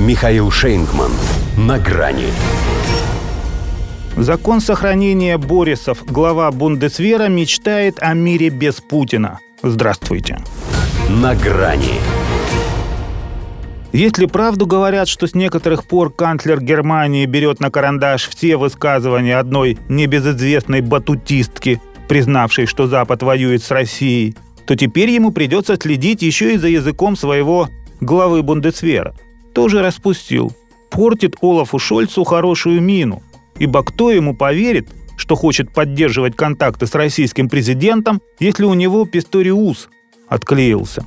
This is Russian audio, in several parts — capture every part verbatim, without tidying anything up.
Михаил Шейнкман. На грани. Закон сохранения Борисов, глава Бундесвера, мечтает о мире без Путина. Здравствуйте. На грани. Если правду говорят, что с некоторых пор канцлер Германии берет на карандаш все высказывания одной небезызвестной батутистки, признавшей, что Запад воюет с Россией, то теперь ему придется следить еще и за языком своего главы Бундесвера. Тоже распустил. Портит Олафу Шольцу хорошую мину. Ибо кто ему поверит, что хочет поддерживать контакты с российским президентом, если у него Писториус отклеился?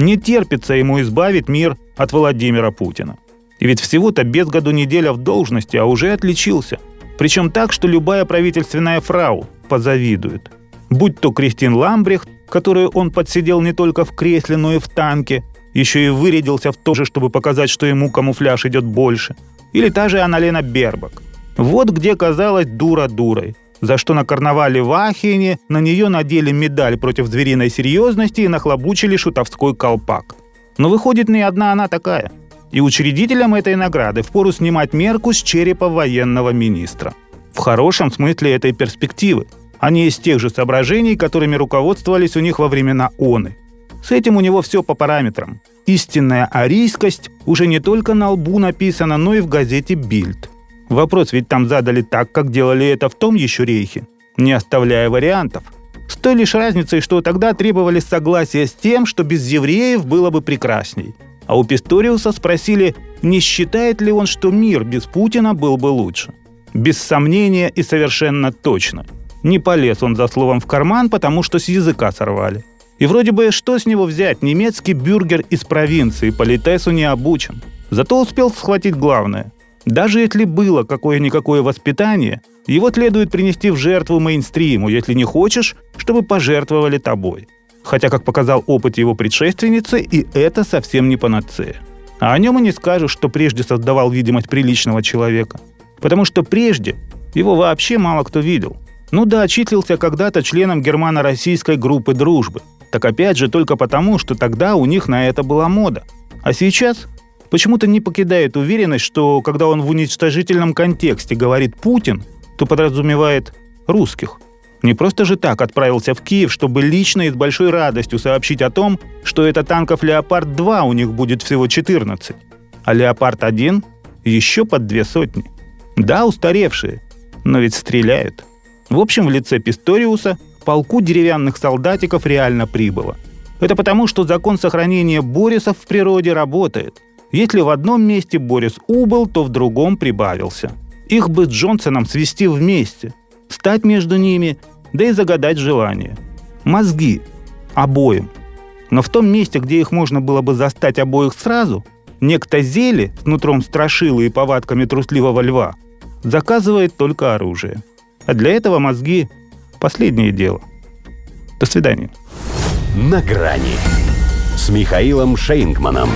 Не терпится ему избавить мир от Владимира Путина. И ведь всего-то без году неделя в должности, а уже отличился. Причем так, что любая правительственная фрау позавидует. Будь то Кристин Ламбрехт, которую он подсидел не только в кресле, но и в танке, еще и вырядился в то же, чтобы показать, что ему камуфляж идет больше. Или та же Аналена Бербок. Вот где казалась дура дурой. За что на карнавале в Ахене на нее надели медаль против звериной серьезности и нахлобучили шутовской колпак. Но выходит, не одна она такая. И учредителям этой награды впору снимать мерку с черепа военного министра. В хорошем смысле этой перспективы, а не из тех же соображений, которыми руководствовались у них во времена оны. С этим у него все по параметрам. Истинная арийскость уже не только на лбу написана, но и в газете «Бильд». Вопрос ведь там задали так, как делали это в том еще рейхе, не оставляя вариантов. С той лишь разницей, что тогда требовали согласия с тем, что без евреев было бы прекрасней. А у Писториуса спросили, не считает ли он, что мир без Путина был бы лучше. Без сомнения и совершенно точно. Не полез он за словом в карман, потому что с языка сорвали. И вроде бы что с него взять, немецкий бюргер из провинции, политесу не обучен. Зато успел схватить главное. Даже если было какое-никакое воспитание, его следует принести в жертву мейнстриму, если не хочешь, чтобы пожертвовали тобой. Хотя, как показал опыт его предшественницы, и это совсем не панацея. А о нем и не скажешь, что прежде создавал видимость приличного человека. Потому что прежде его вообще мало кто видел. Ну да, отчислился когда-то членом германо-российской группы дружбы. Так опять же только потому, что тогда у них на это была мода. А сейчас... Почему-то не покидает уверенность, что когда он в уничтожительном контексте говорит «Путин», то подразумевает русских. Не просто же так отправился в Киев, чтобы лично и с большой радостью сообщить о том, что это танков «Леопард-два» у них будет всего четырнадцать, а «Леопард-один» еще под две сотни. Да, устаревшие, но ведь стреляют. В общем, в лице Писториуса полку деревянных солдатиков реально прибыло. Это потому, что закон сохранения Борисов в природе работает. Если в одном месте Борис убыл, то в другом прибавился. Их бы с Джонсоном свести вместе, стать между ними, да и загадать желание. Мозги. Обоим. Но в том месте, где их можно было бы застать обоих сразу, некто Зели с нутром страшилы и повадками трусливого льва заказывает только оружие. А для этого мозги – последнее дело. До свидания. На грани с Михаилом Шейнкманом.